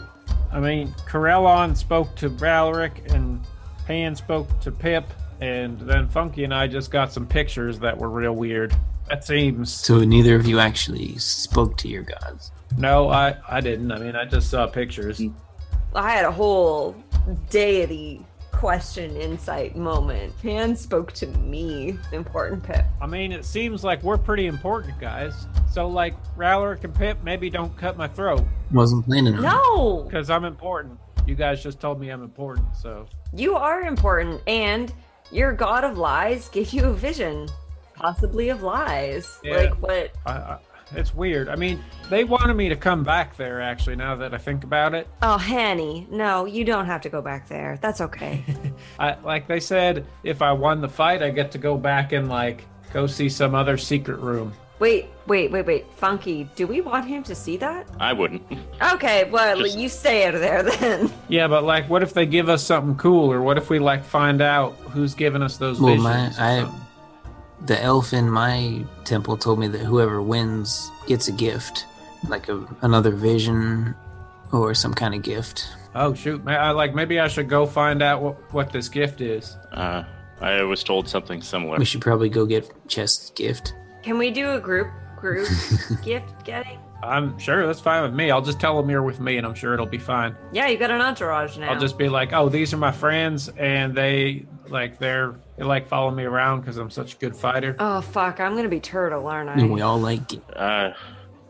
I mean, Corellon spoke to Ralaric, and Pan spoke to Pip, and then Funky and I just got some pictures that were real weird. That seems... So neither of you actually spoke to your gods? No, I didn't. I mean, I just saw pictures. I had a whole deity question insight moment. Pan spoke to me, important Pip. I mean, it seems like we're pretty important, guys. So, like, Ralaric and Pip, maybe don't cut my throat. Wasn't planning on. No! Because I'm important. You guys just told me I'm important, so... You are important, and your god of lies gave you a vision. Possibly of lies. Yeah. Like, what? It's weird. I mean, they wanted me to come back there, actually, now that I think about it. Oh, Hanny, no, you don't have to go back there. That's okay. Like they said, if I won the fight, I get to go back and, like, go see some other secret room. Wait. Funky, do we want him to see that? I wouldn't. Okay, well, you stay out of there then. Yeah, but, like, what if they give us something cool? Or what if we, like, find out who's giving us those visions? The elf in my temple told me that whoever wins gets a gift, like another vision or some kind of gift. Oh, shoot. Maybe I should go find out what this gift is. I was told something similar. We should probably go get Chest's gift. Can we do a group gift getting? I'm sure that's fine with me. I'll just tell them you're with me, and I'm sure it'll be fine. Yeah, you got an entourage now. I'll just be like, oh, these are my friends, and they follow me around because I'm such a good fighter. Oh, fuck. I'm going to be turtle, aren't I? And we all like it. I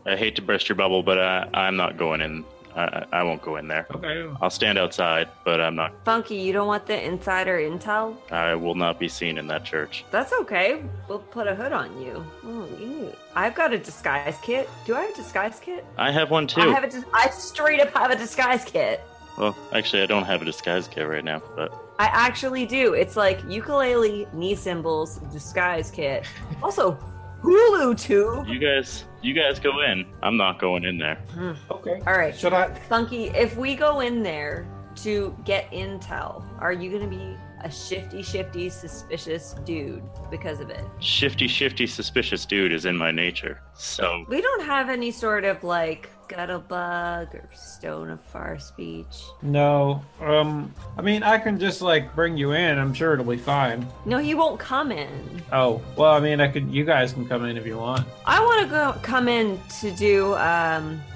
hate to burst your bubble, but I'm not going in. I won't go in there. Okay. I'll stand outside, but I'm not. Funky, you don't want the insider intel? I will not be seen in that church. That's okay. We'll put a hood on you. Oh, ew. I've got a disguise kit. Do I have a disguise kit? I have one too. I straight up have a disguise kit. Well, actually, I don't have a disguise kit right now, but I actually do. It's like ukulele, knee cymbals, disguise kit. Also, Hulu too. You guys go in. I'm not going in there. Okay. All right. Should I? Funky, if we go in there to get intel, are you going to be a shifty, suspicious dude because of it? Shifty, suspicious dude is in my nature. So we don't have any sort of like Scuttlebug or Stone of Far Speech. No. I mean, I can just like bring you in. I'm sure it'll be fine. No, you won't come in. Oh, well, I mean, you guys can come in if you want. I want to come in to do,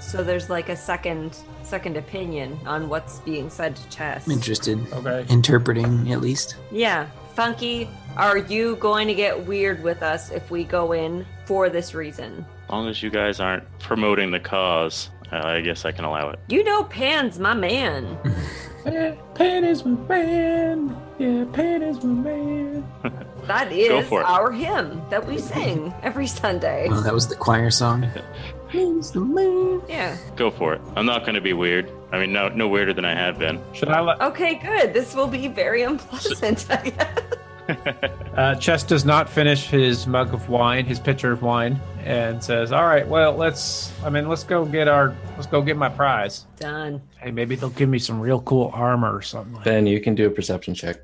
so there's like a second opinion on what's being said to Chess. I'm interested. Okay. Interpreting, at least. Yeah. Funky, are you going to get weird with us if we go in for this reason? As long as you guys aren't promoting the cause, I guess I can allow it. You know Pan's my man. Pan is my man. Yeah, Pan is my man. That is our hymn that we sing every Sunday. Oh, that was the choir song? Pan's the man. Yeah. Go for it. I'm not going to be weird. I mean, no weirder than I have been. Should I Okay, good. This will be very unpleasant, I guess. Chest does not finish his mug of wine, his pitcher of wine, and says, all right, well, let's go get my prize. Done. Hey, maybe they'll give me some real cool armor or something like that. Ben, you can do a perception check.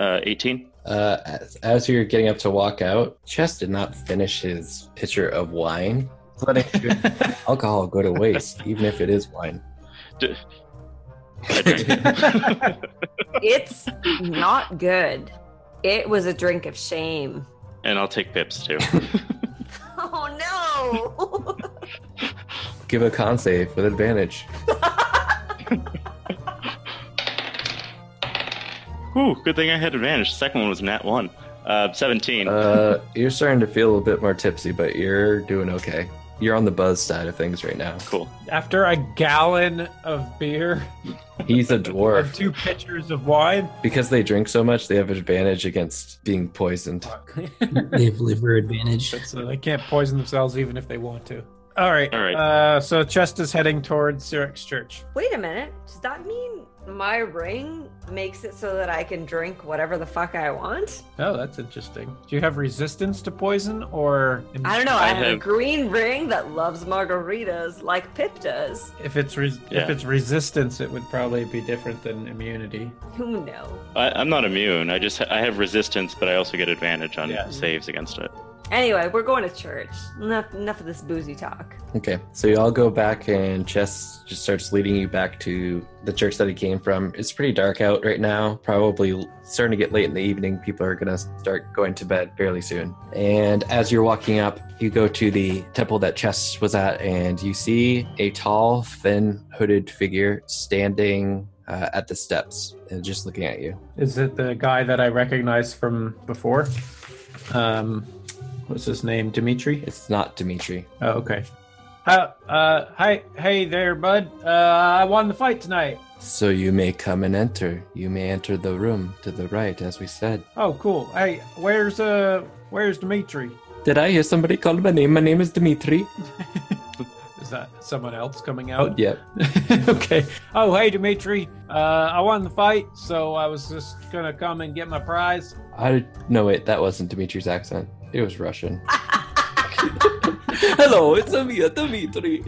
18. As you're getting up to walk out, Chest did not finish his pitcher of wine, letting alcohol go to waste, even if it is wine. It's not good. It was a drink of shame. And I'll take Pips, too. Oh, no! Give a con save with advantage. Ooh, good thing I had advantage. The second one was nat 1. 17. You're starting to feel a bit more tipsy, but you're doing okay. You're on the buzz side of things right now. Cool. After a gallon of beer. He's a dwarf. And 2 pitchers of wine. Because they drink so much, they have advantage against being poisoned. They have liver advantage. So they can't poison themselves even if they want to. All right. So Chest is heading towards Cyric's church. Wait a minute. Does that mean my ring makes it so that I can drink whatever the fuck I want? Oh, that's interesting. Do you have resistance to poison or... I don't know. I have a green ring that loves margaritas like Pip does. If it's resistance, it would probably be different than immunity. Who knows? I'm not immune. I have resistance, but I also get advantage on saves against it. Anyway, we're going to church. Enough of this boozy talk. Okay, so you all go back, and Chess just starts leading you back to the church that he came from. It's pretty dark out right now. Probably starting to get late in the evening. People are going to start going to bed fairly soon. And as you're walking up, you go to the temple that Chess was at, and you see a tall, thin, hooded figure standing at the steps and just looking at you. Is it the guy that I recognized from before? What's his name? Dimitri? It's not Dimitri. Oh, okay. Hey there, bud. I won the fight tonight. So you may come and enter. You may enter the room to the right, as we said. Oh, cool. Hey, where's Dimitri? Did I hear somebody call my name? My name is Dimitri. Is that someone else coming out? Yep. Okay. Oh, hey, Dimitri. I won the fight, so I was just gonna come and get my prize. No, wait, that wasn't Dimitri's accent. It was Russian. Hello, it's Amir Dimitri.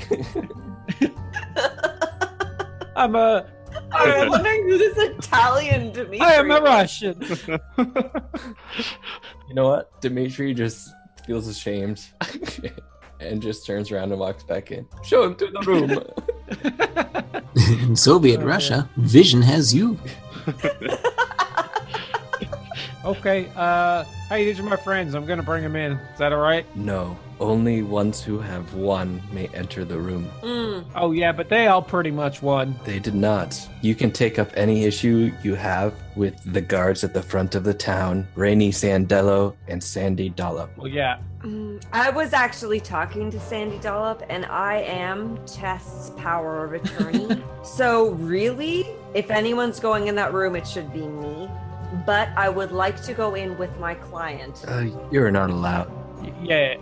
I was wondering who this Italian Dimitri. I am a Russian. You know what? Dimitri just feels ashamed and just turns around and walks back in. Show him to the room. In Soviet Russia, vision has you. Okay, hey, these are my friends. I'm gonna bring them in. Is that all right? No, only ones who have won may enter the room. Mm. Oh, yeah, but they all pretty much won. They did not. You can take up any issue you have with the guards at the front of the town, Rainy Sandello and Sandy Dollop. Well, yeah. I was actually talking to Sandy Dollop, and I am Chest's power of attorney. So really, if anyone's going in that room, it should be me. But I would like to go in with my client. You're not allowed. Yeah,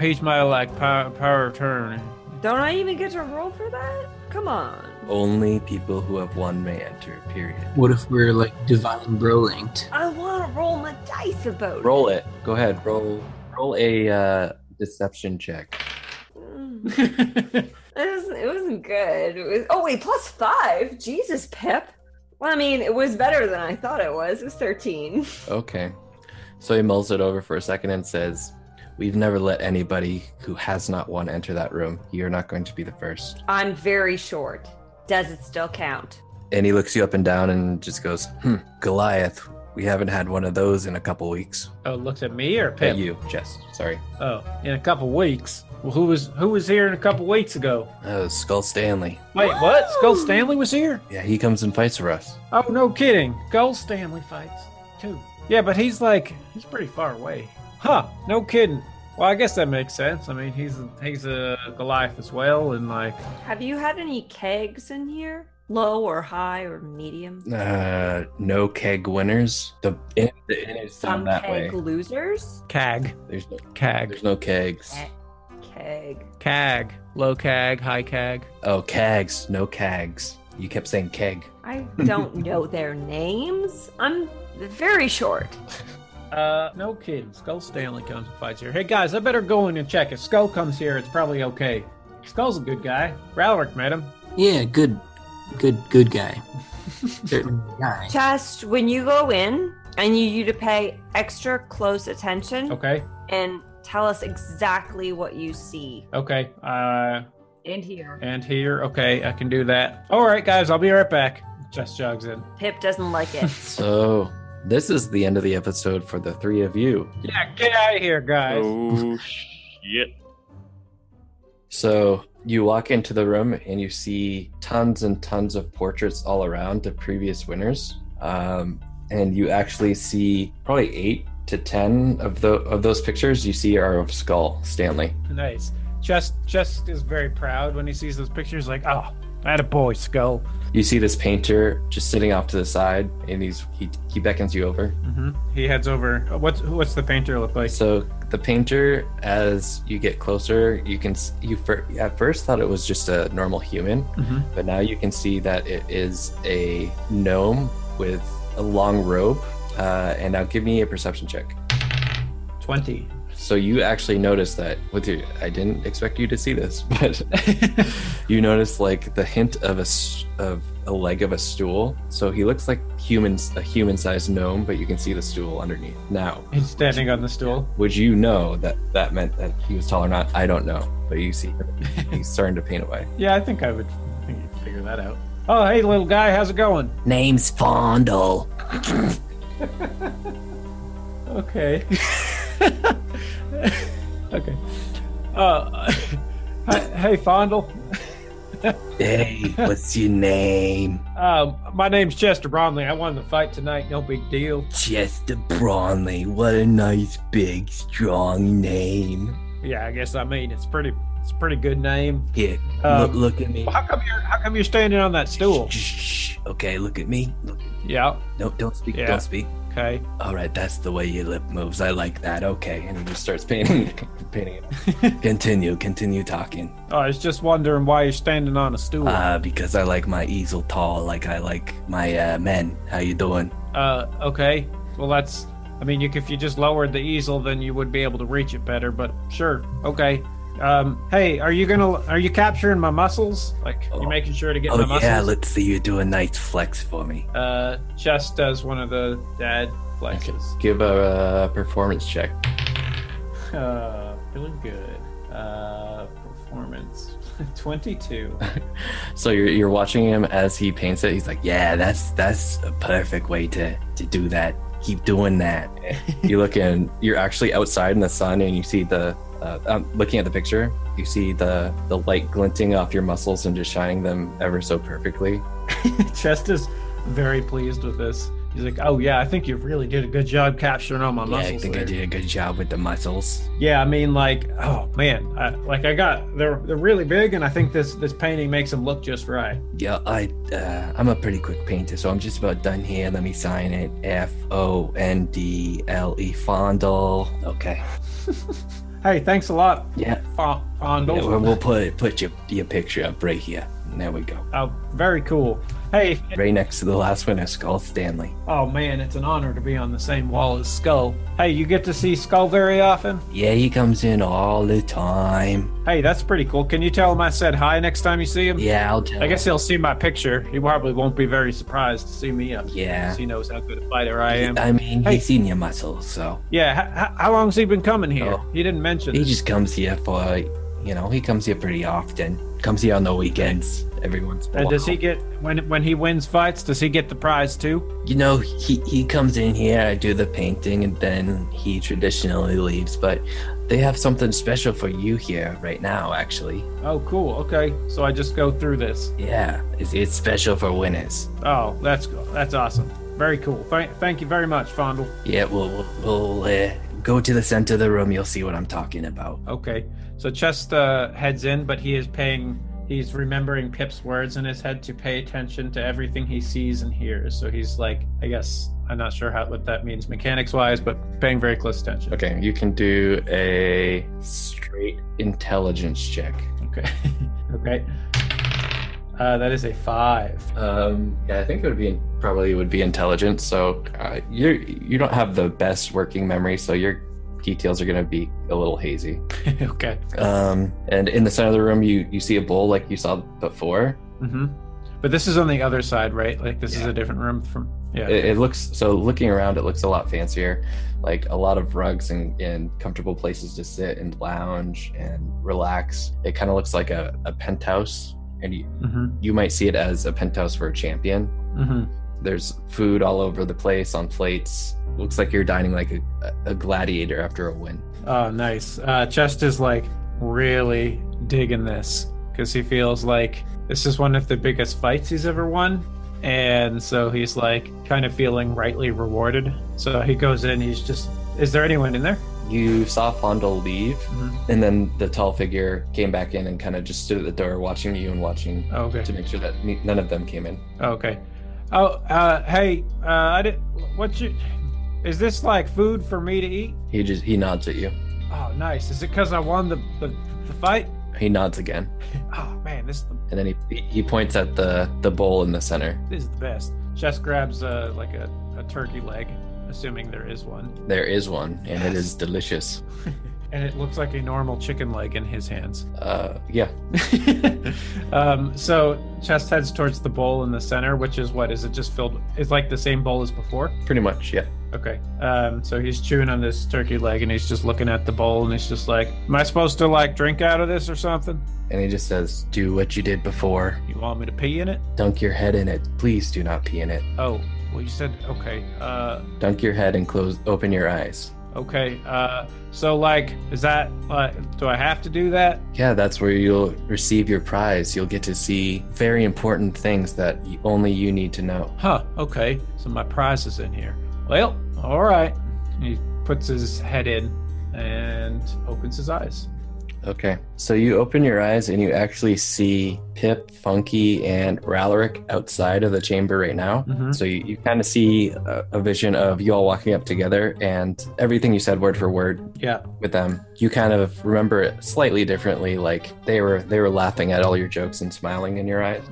he's my like power of attorney. Don't I even get to roll for that? Come on. Only people who have won may enter. Period. What if we're like Divine Linked? I want to roll my dice about it. Roll it. Go ahead. Roll a deception check. It wasn't good. It was +5. Jesus, Pip. Well, I mean, it was better than I thought it was. It was 13. Okay. So he mulls it over for a second and says, we've never let anybody who has not won enter that room. You're not going to be the first. I'm very short. Does it still count? And he looks you up and down and just goes, Goliath, we haven't had one of those in a couple weeks. Oh, looks at me or Pip? At you, Jess. Sorry. Oh, in a couple weeks? Well, who was here in a couple weeks ago? Skull Stanley. Wait, what? Skull Stanley was here? Yeah, he comes and fights for us. Oh, no kidding. Skull Stanley fights, too. Yeah, but he's pretty far away. Huh, no kidding. Well, I guess that makes sense. I mean, he's a Goliath as well, and like... Have you had any kegs in here? Low or high or medium? No keg winners. The inn is done that way. Some keg losers? Keg. There's no kegs. Keg. Low keg, high keg. Oh, kegs. No kegs. You kept saying keg. I don't know their names. I'm very short. No kidding. Skull Stanley comes and fights here. Hey, guys, I better go in and check. If Skull comes here, it's probably okay. Skull's a good guy. Ralaric met him. Yeah, good guy. Certain guy. Just when you go in, I need you to pay extra close attention. Okay. And... tell us exactly what you see. Okay. And here. Okay, I can do that. All right, guys, I'll be right back. Just jogs in. Pip doesn't like it. So this is the end of the episode for the three of you. Yeah, get out of here, guys. Oh, shit. So you walk into the room and you see tons and tons of portraits all around the previous winners. and you actually see probably 8 to 10 of those pictures you see are of Skull Stanley. Nice. Chest is very proud when he sees those pictures, like, oh, attaboy, Skull. You see this painter just sitting off to the side, and he beckons you over. Mm-hmm. He heads over. What's the painter look like? So the painter, as you get closer, you at first thought it was just a normal human, mm-hmm. but now you can see that it is a gnome with a long robe. And now give me a perception check. 20. So you actually notice that I didn't expect you to see this, but you notice like the hint of a leg of a stool. So he looks like a human-sized gnome, but you can see the stool underneath. Now he's standing on the stool. Would you know that meant that he was tall or not? I don't know, but you see he's starting to paint away. Yeah, I think you'd figure that out. Oh, hey, little guy, how's it going? Name's Fondle. Okay. Okay. Hey, Fondle. Hey, what's your name? My name's Chester Bromley. I won the fight tonight. No big deal. Chester Bromley. What a nice, big, strong name. Yeah, I guess it's pretty. It's a pretty good name. Here, look at me. How come you're standing on that stool? Shh. Okay, look at me. Yeah. No, don't speak. Yeah. Don't speak. Okay. All right, that's the way your lip moves. I like that. Okay, and he just starts painting it. Continue talking. Oh, I was just wondering why you're standing on a stool. Because I like my easel tall, like I like my men. How you doing? Okay. Well, if you just lowered the easel, then you would be able to reach it better. But sure, okay. Hey, are you capturing my muscles? Like, you making sure to get my muscles? Oh, yeah, let's see you do a nice flex for me. Chest does one of the dad flexes. Okay. Give a performance check. Feeling good. Performance. 22. So you're watching him as he paints it. He's like, yeah, that's a perfect way to do that. Keep doing that. You look in, you're actually outside in the sun, and you see looking at the picture, you see the light glinting off your muscles and just shining them ever so perfectly. Chest is very pleased with this. He's like, oh yeah, I think you really did a good job capturing all my muscles. Yeah, I think I did a good job with the muscles. Yeah, I mean, like, oh man, they're really big, and I think this painting makes them look just right. Yeah, I'm a pretty quick painter, so I'm just about done here. Let me sign it. Fondle, Fondle. Okay. Hey, thanks a lot. Yeah. Fondle. Yeah, we'll put your picture up right here. There we go. Oh, very cool. Hey. Right next to the last one is Skull Stanley. Oh, man, it's an honor to be on the same wall as Skull. Hey, you get to see Skull very often? Yeah, he comes in all the time. Hey, that's pretty cool. Can you tell him I said hi next time you see him? Yeah, I'll tell him. I guess he'll see my picture. He probably won't be very surprised to see me up. Yeah. Because he knows how good a fighter I am. I mean, he's seen your muscles, so. Yeah, how long's he been coming here? Oh, he didn't mention this. He just comes here for, he comes here pretty often. Comes here on the weekends. Everyone's. And does he get when he wins fights? Does he get the prize too? He comes in here. I do the painting, and then he traditionally leaves. But they have something special for you here right now, actually. Oh, cool. Okay, so I just go through this. Yeah, it's special for winners. Oh, that's awesome. Very cool. Thank you very much, Fondle. Yeah, we'll go to the center of the room. You'll see what I'm talking about. Okay. So Chest heads in, but he is he's remembering Pip's words in his head to pay attention to everything he sees and hears. So he's like, I guess, I'm not sure what that means mechanics-wise, but paying very close attention. Okay, you can do a straight intelligence check. Okay. Okay. That is a 5. Yeah, I think it would be intelligence. So you don't have the best working memory, so you're details are going to be a little hazy. Okay. And in the center of the room, you see a bowl like you saw before. Mm-hmm. But this is on the other side, right? Like this is a different room from. Yeah. It looks so. Looking around, it looks a lot fancier. Like a lot of rugs and comfortable places to sit and lounge and relax. It kind of looks like a penthouse, and you might see it as a penthouse for a champion. Mm-hmm. There's food all over the place on plates. Looks like you're dining like a gladiator after a win. Oh, nice. Chest is like really digging this because he feels like this is one of the biggest fights he's ever won. And so he's like kind of feeling rightly rewarded. So he goes in, he's just, is there anyone in there? You saw Fondle leave, mm-hmm. and then the tall figure came back in and kind of just stood at the door watching you and watching to make sure that none of them came in. Okay. Is this like food for me to eat? He nods at you. Oh, nice. Is it because I won the fight? He nods again. Oh man, this is the... And then he points at the bowl in the center. This is the best. Chest grabs a turkey leg, assuming there is one. There is one, and yes. It is delicious. And it looks like a normal chicken leg in his hands. Yeah. So Chest heads towards the bowl in the center, which is what? Is it just filled? It's like the same bowl as before? Pretty much, yeah. Okay. So he's chewing on this turkey leg, and he's just looking at the bowl, and he's just like, am I supposed to, like, drink out of this or something? And he just says, do what you did before. You want me to pee in it? Dunk your head in it. Please do not pee in it. Oh, well, you said, okay. Dunk your head and open your eyes. Okay, so, like, is that, do I have to do that? Yeah, that's where you'll receive your prize. You'll get to see very important things that only you need to know. Huh, okay, so my prize is in here. Well, all right. He puts his head in and opens his eyes. Okay, so you open your eyes and you actually see Pip, Funky, and Ralaric outside of the chamber right now. Mm-hmm. So you kind of see a vision of you all walking up together, and everything you said word for word with them. You kind of remember it slightly differently, like they were laughing at all your jokes and smiling in your eyes.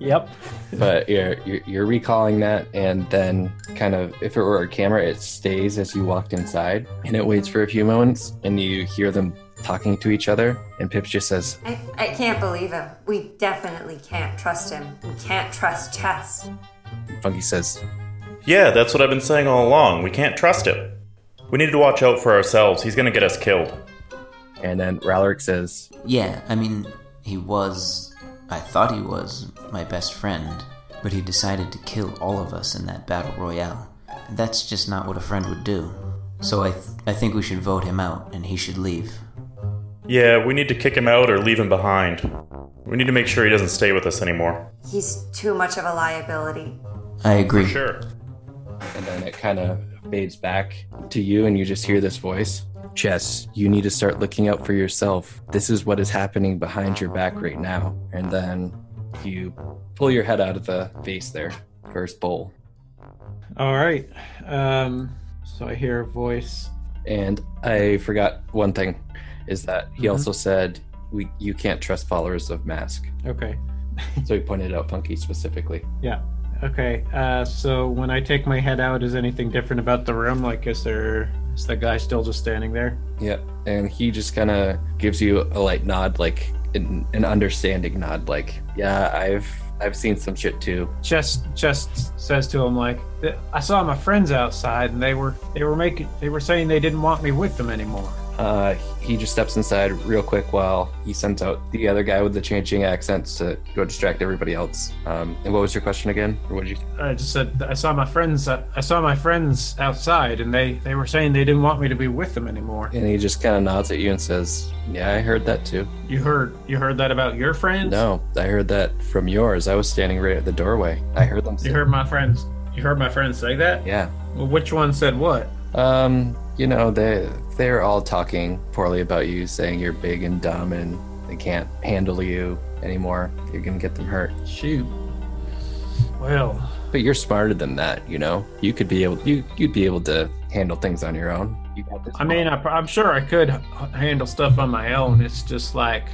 Yep. But you're recalling that, and then kind of, if it were a camera, it stays as you walked inside, and it waits for a few moments, and you hear them talking to each other, and Pip just says, I can't believe him. We definitely can't trust him. We can't trust Chest. Funky says, yeah, that's what I've been saying all along. We can't trust him. We need to watch out for ourselves. He's going to get us killed. And then Ralaric says, yeah, I mean, I thought he was my best friend, but he decided to kill all of us in that battle royale. That's just not what a friend would do. So I think we should vote him out, and he should leave. Yeah, we need to kick him out or leave him behind. We need to make sure he doesn't stay with us anymore. He's too much of a liability. I agree. For sure. And then it kind of fades back to you, and you just hear this voice. Chess, you need to start looking out for yourself. This is what is happening behind your back right now. And then you pull your head out of the vase there. First bowl. All right. So I hear a voice. And I forgot one thing, is that he also said, you can't trust followers of Mask. Okay. So he pointed out Funky specifically. Yeah. Okay. So when I take my head out, is anything different about the room? Like, is the guy still just standing there? Yep. Yeah. And he just kind of gives you a light nod, like an understanding nod, like, yeah, I've seen some shit too. Chest says to him, like, I saw my friends outside, and they were saying they didn't want me with them anymore. He just steps inside real quick while he sends out the other guy with the changing accents to go distract everybody else. And what was your question again? Or what did you? I just said I saw my friends outside, and they were saying they didn't want me to be with them anymore. And he just kind of nods at you and says, "Yeah, I heard that too." You heard that about your friends? No, I heard that from yours. I was standing right at the doorway. I heard them. You heard my friends. You heard my friends say that? Yeah. Well, which one said what? You know, they're all talking poorly about you, saying you're big and dumb and they can't handle you anymore. You're going to get them hurt. Shoot. Well. But you're smarter than that, you know? You'd be able to handle things on your own. You got this. I mean, I'm sure I could handle stuff on my own. It's just like,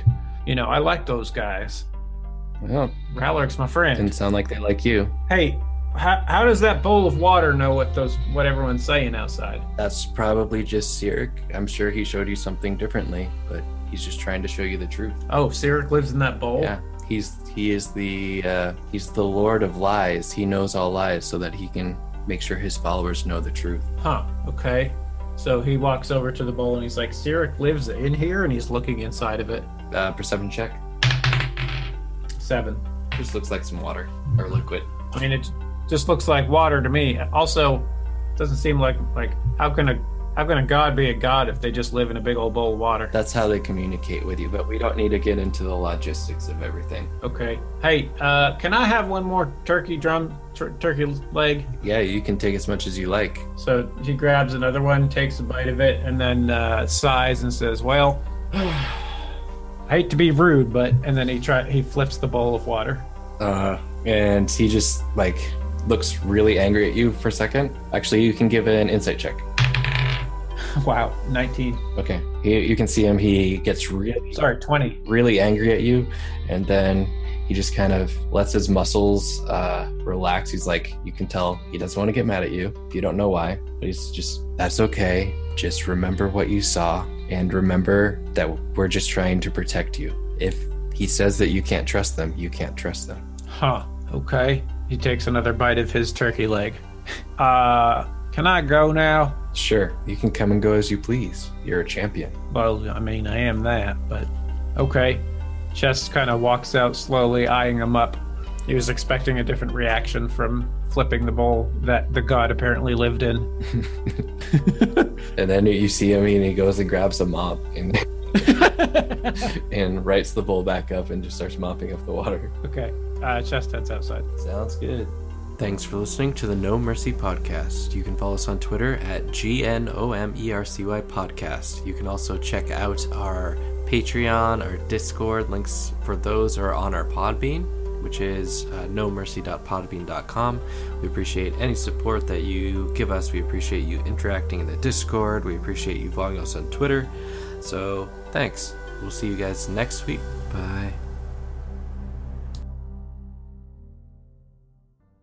you know, I like those guys. Well, Ralaric's my friend. Didn't sound like they like you. Hey. How does that bowl of water know what everyone's saying outside? That's probably just Cyric. I'm sure he showed you something differently, but he's just trying to show you the truth. Oh, Cyric lives in that bowl? Yeah, he's the Lord of Lies. He knows all lies so that he can make sure his followers know the truth. Huh, okay. So he walks over to the bowl and he's like, Cyric lives in here, and he's looking inside of it. Perception check. 7. Just looks like some water or liquid. I mean, it just looks like water to me. Also, doesn't seem like how can a How can a god be a god if they just live in a big old bowl of water? That's how they communicate with you, but we don't need to get into the logistics of everything. Okay. Hey, can I have one more turkey leg? Yeah, you can take as much as you like. So he grabs another one, takes a bite of it, and then sighs and says, well, I hate to be rude, but... And then he flips the bowl of water. And he just, like, looks really angry at you for a second. Actually, you can give an insight check. Wow, 19. Okay, you can see him. He gets really... Sorry, 20. Really angry at you, and then he just kind of lets his muscles relax. He's like, you can tell he doesn't want to get mad at you. You don't know why, but he's just, that's okay. Just remember what you saw, and remember that we're just trying to protect you. If he says that you can't trust them, you can't trust them. Huh, okay. He takes another bite of his turkey leg. Can I go now? Sure, you can come and go as you please. You're a champion. Well, I mean, I am that, but... Okay. Chest kind of walks out slowly, eyeing him up. He was expecting a different reaction from flipping the bowl that the god apparently lived in. And then you see him, and he goes and grabs a mop and... and writes the bowl back up and just starts mopping up the water. Okay. Chest heads outside. Sounds good. Thanks for listening to the No Mercy podcast. You can follow us on Twitter at GNOMERCY podcast. You can also check out our Patreon, our Discord. Links for those are on our Podbean, which is nomercy.podbean.com. We appreciate any support that you give us. We appreciate you interacting in the Discord. We appreciate you following us on Twitter. So thanks. We'll see you guys next week. Bye.